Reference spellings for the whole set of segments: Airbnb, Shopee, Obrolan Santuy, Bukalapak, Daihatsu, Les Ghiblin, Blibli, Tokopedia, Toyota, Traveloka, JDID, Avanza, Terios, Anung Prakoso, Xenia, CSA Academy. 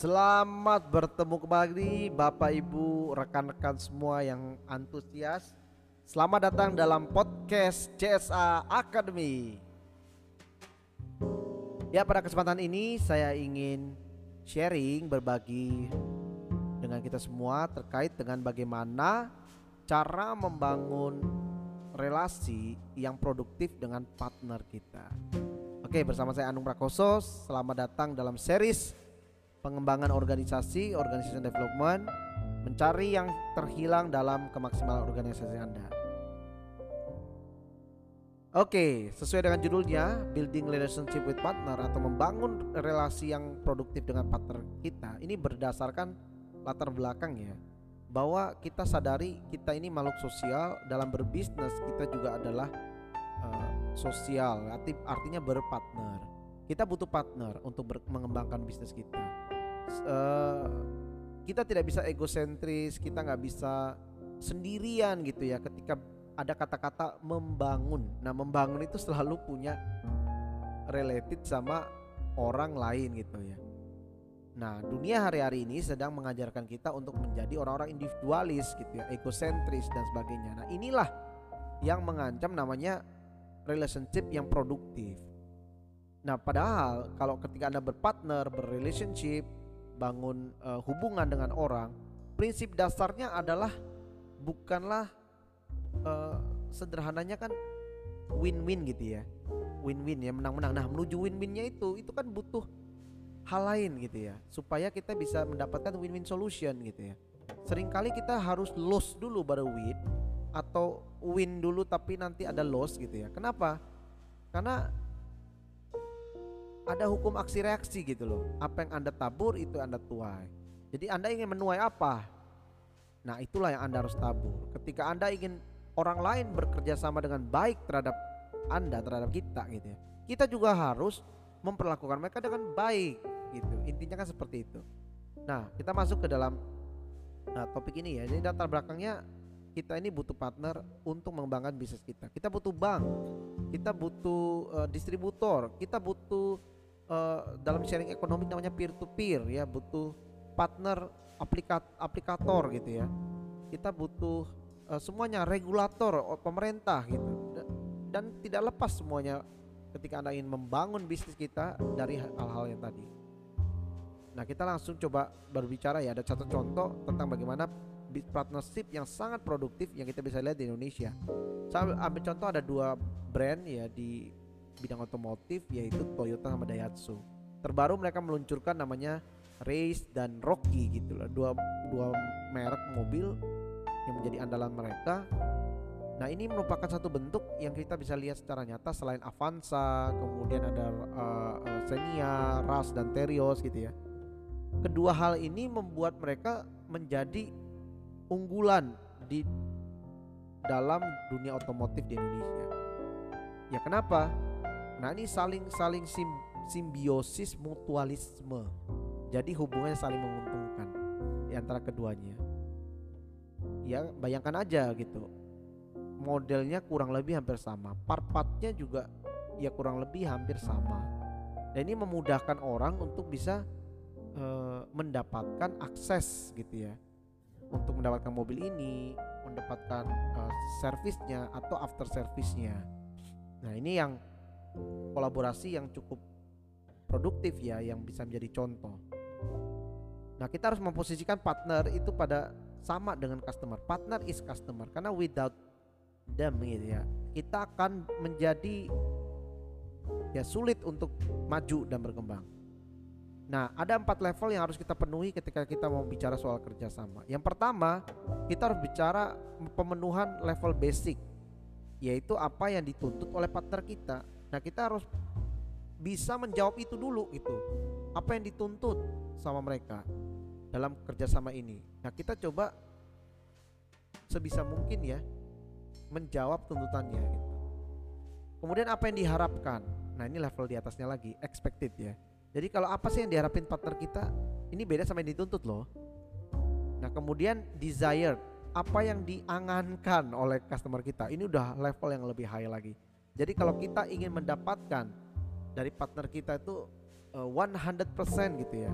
Selamat bertemu kembali Bapak Ibu, rekan-rekan semua yang antusias. Selamat datang dalam podcast CSA Academy. Ya, pada kesempatan ini saya ingin sharing, berbagi dengan kita semua terkait dengan bagaimana cara membangun relasi yang produktif dengan partner kita. Oke, bersama saya Anung Prakoso. Selamat datang dalam series pengembangan organisasi, organization development, mencari yang terhilang dalam kemaksimalan organisasi Anda. Oke, sesuai dengan judulnya, building relationship with partner atau membangun relasi yang produktif dengan partner kita. Ini berdasarkan latar belakangnya bahwa kita sadari kita ini makhluk sosial, dalam berbisnis kita juga adalah sosial, artinya berpartner. Kita butuh partner untuk mengembangkan bisnis kita. Kita tidak bisa egosentris, kita nggak bisa sendirian gitu ya. Ketika ada kata-kata membangun, nah membangun itu selalu punya related sama orang lain gitu ya. Nah, dunia hari-hari ini sedang mengajarkan kita untuk menjadi orang-orang individualis gitu ya, egosentris dan sebagainya. Nah, inilah yang mengancam namanya relationship yang produktif. Nah, padahal kalau ketika Anda berpartner, berrelationship, bangun hubungan dengan orang, prinsip dasarnya adalah bukanlah sederhananya kan win-win gitu ya, win-win ya, menang-menang. Nah, menuju win-winnya itu kan butuh hal lain gitu ya, supaya kita bisa mendapatkan win-win solution gitu ya. Seringkali kita harus loss dulu baru win, atau win dulu tapi nanti ada loss gitu ya. Kenapa? Karena ada hukum aksi reaksi gitu loh. Apa yang Anda tabur itu Anda tuai. Jadi Anda ingin menuai apa? Nah, itulah yang Anda harus tabur. Ketika Anda ingin orang lain bekerja sama dengan baik terhadap Anda, terhadap kita gitu ya, kita juga harus memperlakukan mereka dengan baik gitu. Intinya kan seperti itu. Nah, kita masuk ke dalam topik ini ya. Jadi latar belakangnya kita ini butuh partner untuk mengembangkan bisnis kita. Kita butuh bank, kita butuh distributor, kita butuh dalam sharing ekonomi namanya peer to peer ya, butuh partner aplikator gitu ya. Kita butuh semuanya, regulator, pemerintah gitu. Dan tidak lepas semuanya ketika Anda ingin membangun bisnis kita dari hal-hal yang tadi. Nah, kita langsung coba berbicara ya, ada satu contoh tentang bagaimana partnership yang sangat produktif yang kita bisa lihat di Indonesia. Saya ambil contoh, ada dua brand ya di bidang otomotif, yaitu Toyota sama Daihatsu. Terbaru mereka meluncurkan namanya Race dan Rocky gitu loh. Dua merek mobil yang menjadi andalan mereka. Nah, ini merupakan satu bentuk yang kita bisa lihat secara nyata. Selain Avanza, kemudian ada Xenia, Ras dan Terios gitu ya. Kedua hal ini membuat mereka menjadi unggulan di dalam dunia otomotif di Indonesia. Ya, kenapa? Nah, ini saling simbiosis mutualisme. Jadi hubungannya saling menguntungkan di antara keduanya. Ya, bayangkan aja gitu. Modelnya kurang lebih hampir sama, part-partnya juga ya kurang lebih hampir sama. Dan ini memudahkan orang untuk bisa mendapatkan akses gitu ya. Untuk mendapatkan mobil ini, mendapatkan servisnya atau after service-nya. Nah, ini yang kolaborasi yang cukup produktif ya, yang bisa menjadi contoh. Nah, kita harus memposisikan partner itu pada sama dengan customer. Partner is customer, karena without them gitu ya, kita akan menjadi ya sulit untuk maju dan berkembang. Nah, ada 4 level yang harus kita penuhi ketika kita mau bicara soal kerjasama. Yang pertama, kita harus bicara pemenuhan level basic, yaitu apa yang dituntut oleh partner kita. Nah, kita harus bisa menjawab itu dulu gitu. Apa yang dituntut sama mereka dalam kerjasama ini. Nah, kita coba sebisa mungkin ya menjawab tuntutannya gitu. Kemudian apa yang diharapkan. Nah, ini level di atasnya lagi, expected ya. Jadi kalau apa sih yang diharapin partner kita, ini beda sama yang dituntut loh. Nah, kemudian desired, apa yang diangankan oleh customer kita, ini udah level yang lebih high lagi. Jadi kalau kita ingin mendapatkan dari partner kita itu 100% gitu ya,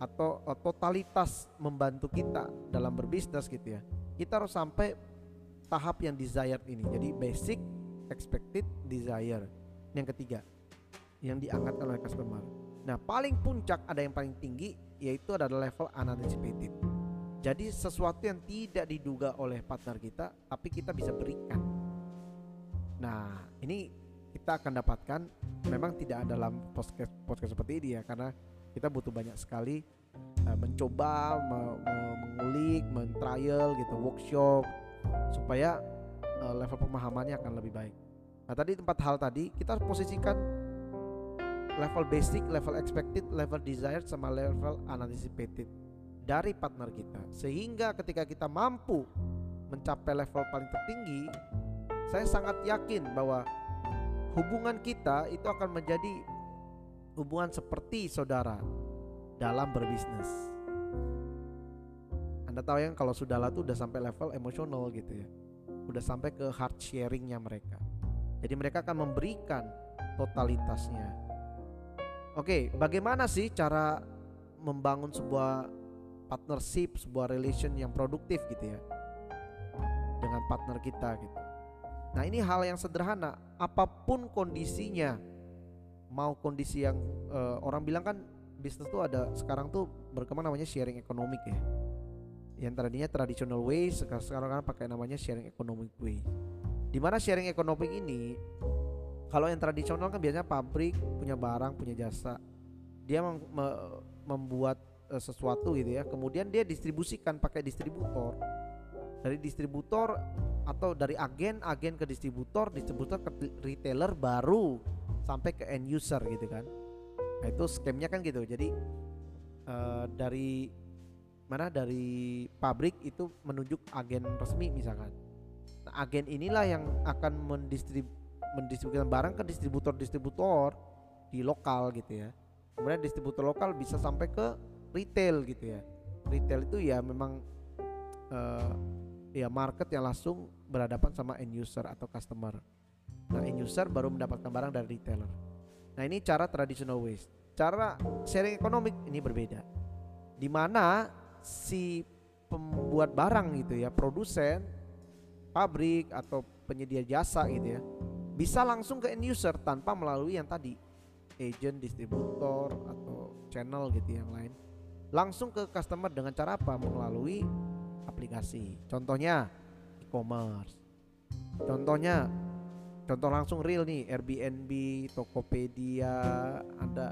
atau totalitas membantu kita dalam berbisnis gitu ya, kita harus sampai tahap yang desired ini. Jadi basic, expected, desire. Yang ketiga yang diangkat oleh customer. Nah paling puncak ada yang paling tinggi yaitu ada level unanticipated. Jadi sesuatu yang tidak diduga oleh partner kita tapi kita bisa berikan. Nah ini kita akan dapatkan memang tidak dalam podcast seperti ini ya, karena kita butuh banyak sekali mencoba, mengulik, men-trial gitu, workshop supaya level pemahamannya akan lebih baik. Nah tadi 4 hal tadi kita harus posisikan level basic, level expected, level desired, sama level unanticipated dari partner kita, sehingga ketika kita mampu mencapai level paling tertinggi, saya sangat yakin bahwa hubungan kita itu akan menjadi hubungan seperti saudara dalam berbisnis. Anda tahu yang kalau saudara tuh udah sampai level emosional gitu ya, udah sampai ke hard sharingnya mereka. Jadi mereka akan memberikan totalitasnya. Oke, bagaimana sih cara membangun sebuah partnership, sebuah relation yang produktif gitu ya dengan partner kita gitu. Nah ini hal yang sederhana, apapun kondisinya, mau kondisi yang orang bilang kan bisnis tuh ada sekarang tuh berkembang namanya sharing economic ya, yang tadinya traditional way sekarang kan pakai namanya sharing economic way, dimana sharing economic ini kalau yang tradisional kan biasanya pabrik punya barang, punya jasa, dia membuat sesuatu gitu ya, kemudian dia distribusikan pakai distributor, dari distributor atau dari agen ke distributor ke retailer baru sampai ke end user gitu kan. Nah itu skemnya kan gitu. Jadi dari pabrik itu menunjuk agen resmi misalkan. Nah, agen inilah yang akan mendistribusikan barang ke distributor di lokal gitu ya. Kemudian distributor lokal bisa sampai ke retail gitu ya. Retail itu ya memang ya market yang langsung berhadapan sama end user atau customer. Nah end user baru mendapatkan barang dari retailer. Nah ini cara traditional ways. Cara sharing economic ini berbeda, dimana si pembuat barang gitu ya, produsen, pabrik atau penyedia jasa gitu ya, bisa langsung ke end user tanpa melalui yang tadi agent, distributor atau channel gitu yang lain, langsung ke customer dengan cara apa? Melalui aplikasi. Contohnya e-commerce. Contoh langsung real nih, Airbnb, Tokopedia, ada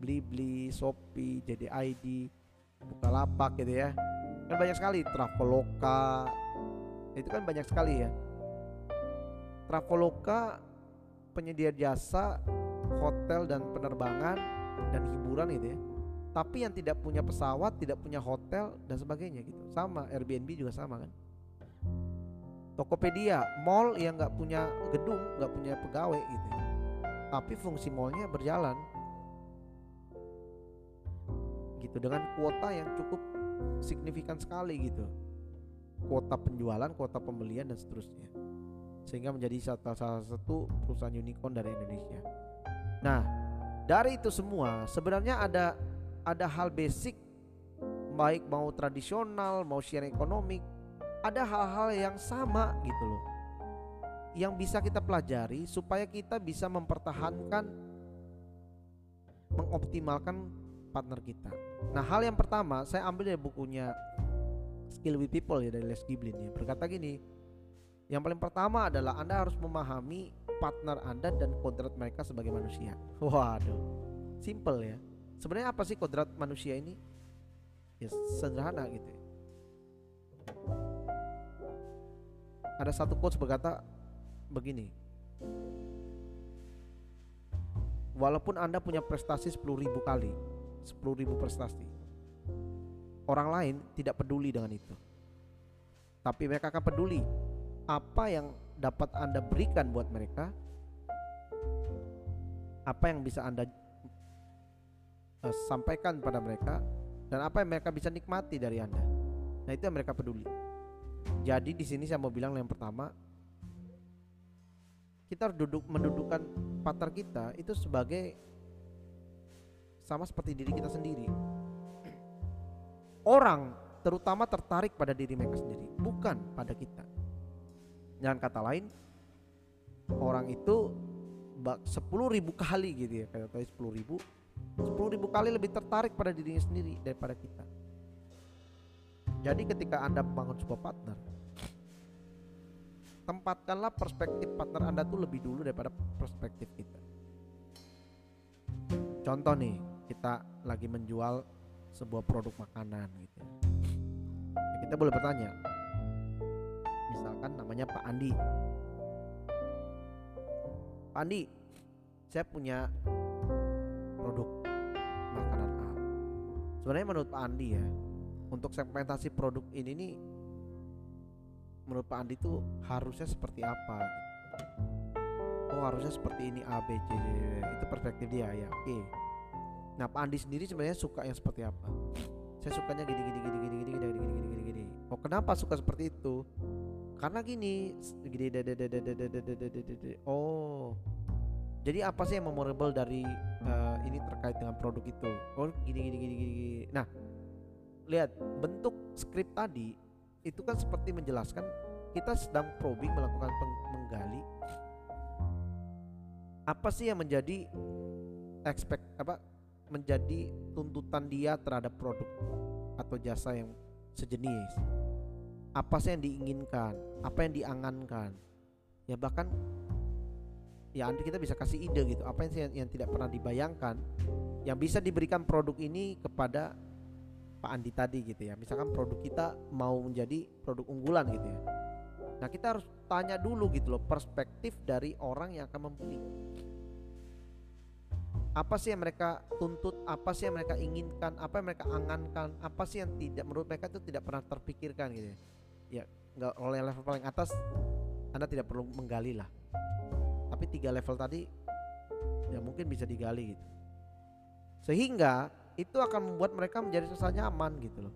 Blibli, Shopee, JDID, Bukalapak gitu ya. Kan banyak sekali, Traveloka. Itu kan banyak sekali ya. Traveloka penyedia jasa hotel dan penerbangan dan hiburan gitu ya. Tapi yang tidak punya pesawat, tidak punya hotel dan sebagainya gitu. Sama Airbnb juga sama kan. Tokopedia, mall yang gak punya gedung, gak punya pegawai gitu, tapi fungsi mallnya berjalan gitu dengan kuota yang cukup signifikan sekali gitu, kuota penjualan, kuota pembelian dan seterusnya, sehingga menjadi salah satu perusahaan unicorn dari Indonesia. Nah dari itu semua sebenarnya ada hal basic, baik mau tradisional mau sharing ekonomi, ada hal-hal yang sama gitu loh yang bisa kita pelajari supaya kita bisa mempertahankan, mengoptimalkan partner kita. Nah hal yang pertama saya ambil dari bukunya Skill with People ya, dari Les Ghiblin ya, berkata gini, yang paling pertama adalah Anda harus memahami partner Anda dan kodrat mereka sebagai manusia. Waduh simple ya, sebenarnya apa sih kodrat manusia ini? Ya sederhana gitu ya. Ada satu quotes berkata begini, walaupun Anda punya prestasi 10.000 kali, 10.000 prestasi, orang lain tidak peduli dengan itu, tapi mereka akan peduli apa yang dapat Anda berikan buat mereka, apa yang bisa Anda sampaikan pada mereka, dan apa yang mereka bisa nikmati dari Anda. Nah itu yang mereka peduli. Jadi di sini saya mau bilang yang pertama, kita harus mendudukkan partner kita itu sebagai sama seperti diri kita sendiri. orang terutama tertarik pada diri mereka sendiri, bukan pada kita. Dengan kata lain, orang itu 10.000 kali gitu ya, kayak 10.000 kali lebih tertarik pada dirinya sendiri daripada kita. Jadi ketika Anda membangun sebuah partner, tempatkanlah perspektif partner Anda tuh lebih dulu daripada perspektif kita. Contoh nih, kita lagi menjual sebuah produk makanan gitu ya. Kita boleh bertanya, misalkan namanya Pak Andi. Pak Andi, saya punya produk makanan A. Sebenarnya menurut Pak Andi ya, untuk segmentasi produk ini nih, menurut Pak Andi tuh harusnya seperti apa? Oh, harusnya seperti ini A, B, C, D. Itu perspektif dia ya, oke. Nah, Pak Andi sendiri sebenarnya suka yang seperti apa? Saya sukanya gini. Oh, kenapa suka seperti itu? Karena gini. Oh, jadi apa sih yang memorable dari ini terkait dengan produk itu? Oh, gini. Nah, lihat bentuk skrip tadi itu kan seperti menjelaskan kita sedang probing, melakukan menggali apa sih yang menjadi menjadi tuntutan dia terhadap produk atau jasa yang sejenis. Apa sih yang diinginkan, apa yang diangankan, ya bahkan ya kita bisa kasih ide gitu, apa yang tidak pernah dibayangkan yang bisa diberikan produk ini kepada Pak Andi tadi gitu ya. Misalkan produk kita mau menjadi produk unggulan gitu ya, nah kita harus tanya dulu gitu loh, perspektif dari orang yang akan membeli, apa sih yang mereka tuntut, apa sih yang mereka inginkan, apa yang mereka angankan, apa sih yang tidak, menurut mereka itu tidak pernah terpikirkan gitu ya. Ya nggak, oleh level paling atas Anda tidak perlu menggali lah, tapi 3 level tadi ya mungkin bisa digali gitu, sehingga itu akan membuat mereka menjadi susah nyaman gitu loh.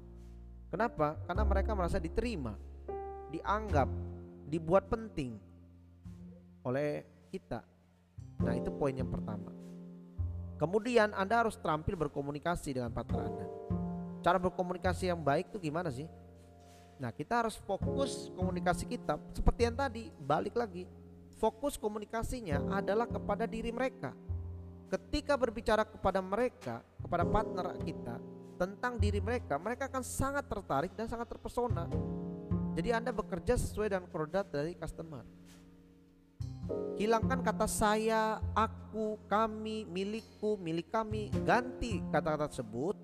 Kenapa? Karena mereka merasa diterima, dianggap, dibuat penting oleh kita. Nah, itu poin yang pertama. Kemudian Anda harus terampil berkomunikasi dengan partner Anda. Cara berkomunikasi yang baik itu gimana sih? Nah, kita harus fokus komunikasi kita seperti yang tadi, balik lagi. Fokus komunikasinya adalah kepada diri mereka. Ketika berbicara kepada mereka, kepada partner kita tentang diri mereka, mereka akan sangat tertarik dan sangat terpesona. Jadi Anda bekerja sesuai dengan produk dari customer. Hilangkan kata saya, aku, kami, milikku, milik kami. Ganti kata-kata tersebut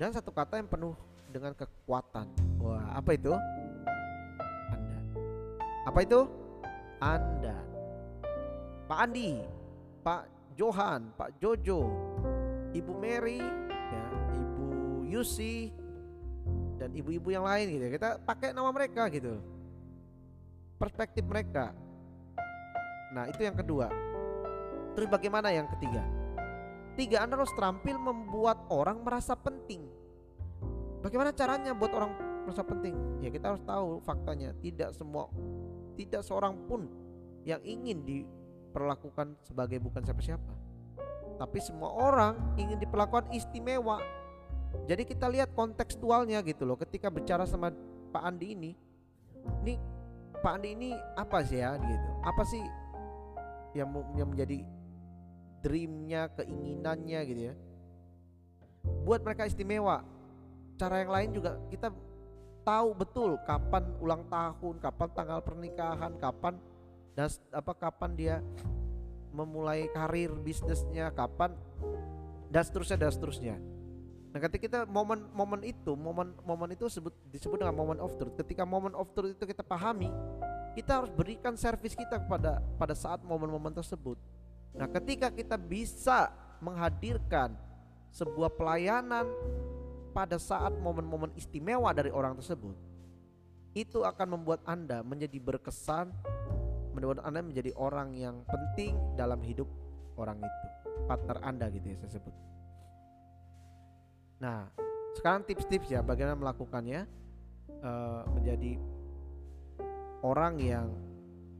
dan satu kata yang penuh dengan kekuatan. Wah, apa itu? Anda. Apa itu? Anda. Pak Andi, Pak Johan, Pak Jojo, Ibu Mary, ya, Ibu Yusi, dan ibu-ibu yang lain gitu. Kita pakai nama mereka gitu, perspektif mereka. Nah, itu yang kedua. Terus bagaimana yang ketiga? 3, Anda harus terampil membuat orang merasa penting. Bagaimana caranya buat orang merasa penting? Ya kita harus tahu faktanya, tidak seorang pun yang ingin diperlakukan sebagai bukan siapa-siapa. Tapi semua orang ingin diperlakukan istimewa. Jadi kita lihat kontekstualnya gitu loh. Ketika bicara sama Pak Andi ini Pak Andi ini apa sih ya gitu? Apa sih yang menjadi dreamnya, keinginannya gitu ya, buat mereka istimewa. Cara yang lain juga kita tahu betul kapan ulang tahun, kapan tanggal pernikahan, kapan dia memulai karir bisnisnya, kapan dan seterusnya. Nah, ketika kita momen itu disebut dengan moment of truth. Ketika moment of truth itu kita pahami, kita harus berikan servis kita pada saat momen-momen tersebut. Nah, ketika kita bisa menghadirkan sebuah pelayanan pada saat momen-momen istimewa dari orang tersebut, itu akan membuat Anda menjadi berkesan, membuat Anda menjadi orang yang penting dalam hidup orang itu, partner Anda gitu ya saya sebut. Nah, sekarang tips-tips ya bagaimana melakukannya, menjadi orang yang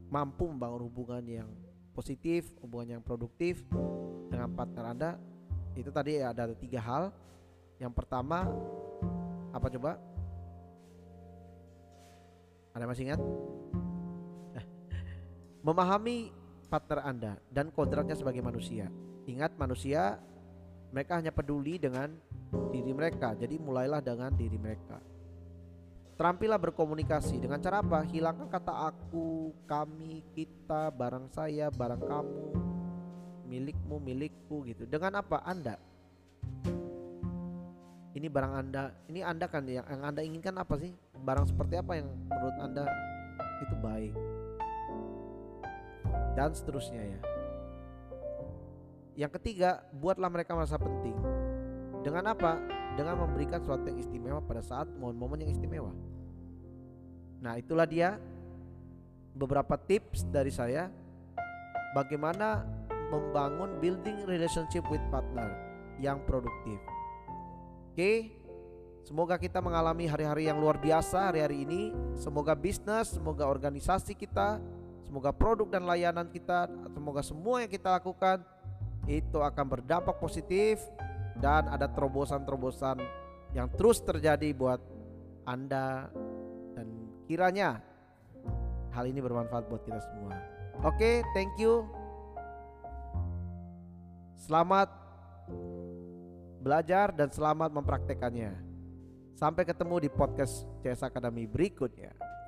mampu membangun hubungan yang positif, hubungan yang produktif dengan partner Anda. Itu tadi ada 3 hal. Yang pertama, Apa coba? Ada masih ingat? Memahami partner Anda dan kodratnya sebagai manusia. Ingat, manusia mereka hanya peduli dengan diri mereka. Jadi mulailah dengan diri mereka. Terampilah berkomunikasi dengan cara apa? Hilangkan kata aku, kami, kita, barang saya, barang kamu, milikmu, milikku gitu. Dengan apa? Anda. Ini barang Anda, ini Anda kan yang Anda inginkan apa sih? Barang seperti apa yang menurut Anda itu baik? Dan seterusnya ya. Yang ketiga, buatlah mereka merasa penting. Dengan apa? Dengan memberikan sesuatu yang istimewa pada saat momen-momen yang istimewa. Nah, itulah dia beberapa tips dari saya bagaimana membangun building relationship with partner yang produktif. Oke, semoga kita mengalami hari-hari yang luar biasa hari-hari ini. Semoga bisnis, semoga organisasi kita, semoga produk dan layanan kita, semoga semua yang kita lakukan itu akan berdampak positif dan ada terobosan-terobosan yang terus terjadi buat Anda dan kiranya hal ini bermanfaat buat kita semua. Oke, thank you. Selamat belajar dan selamat mempraktekannya. Sampai ketemu di podcast CS Academy berikutnya.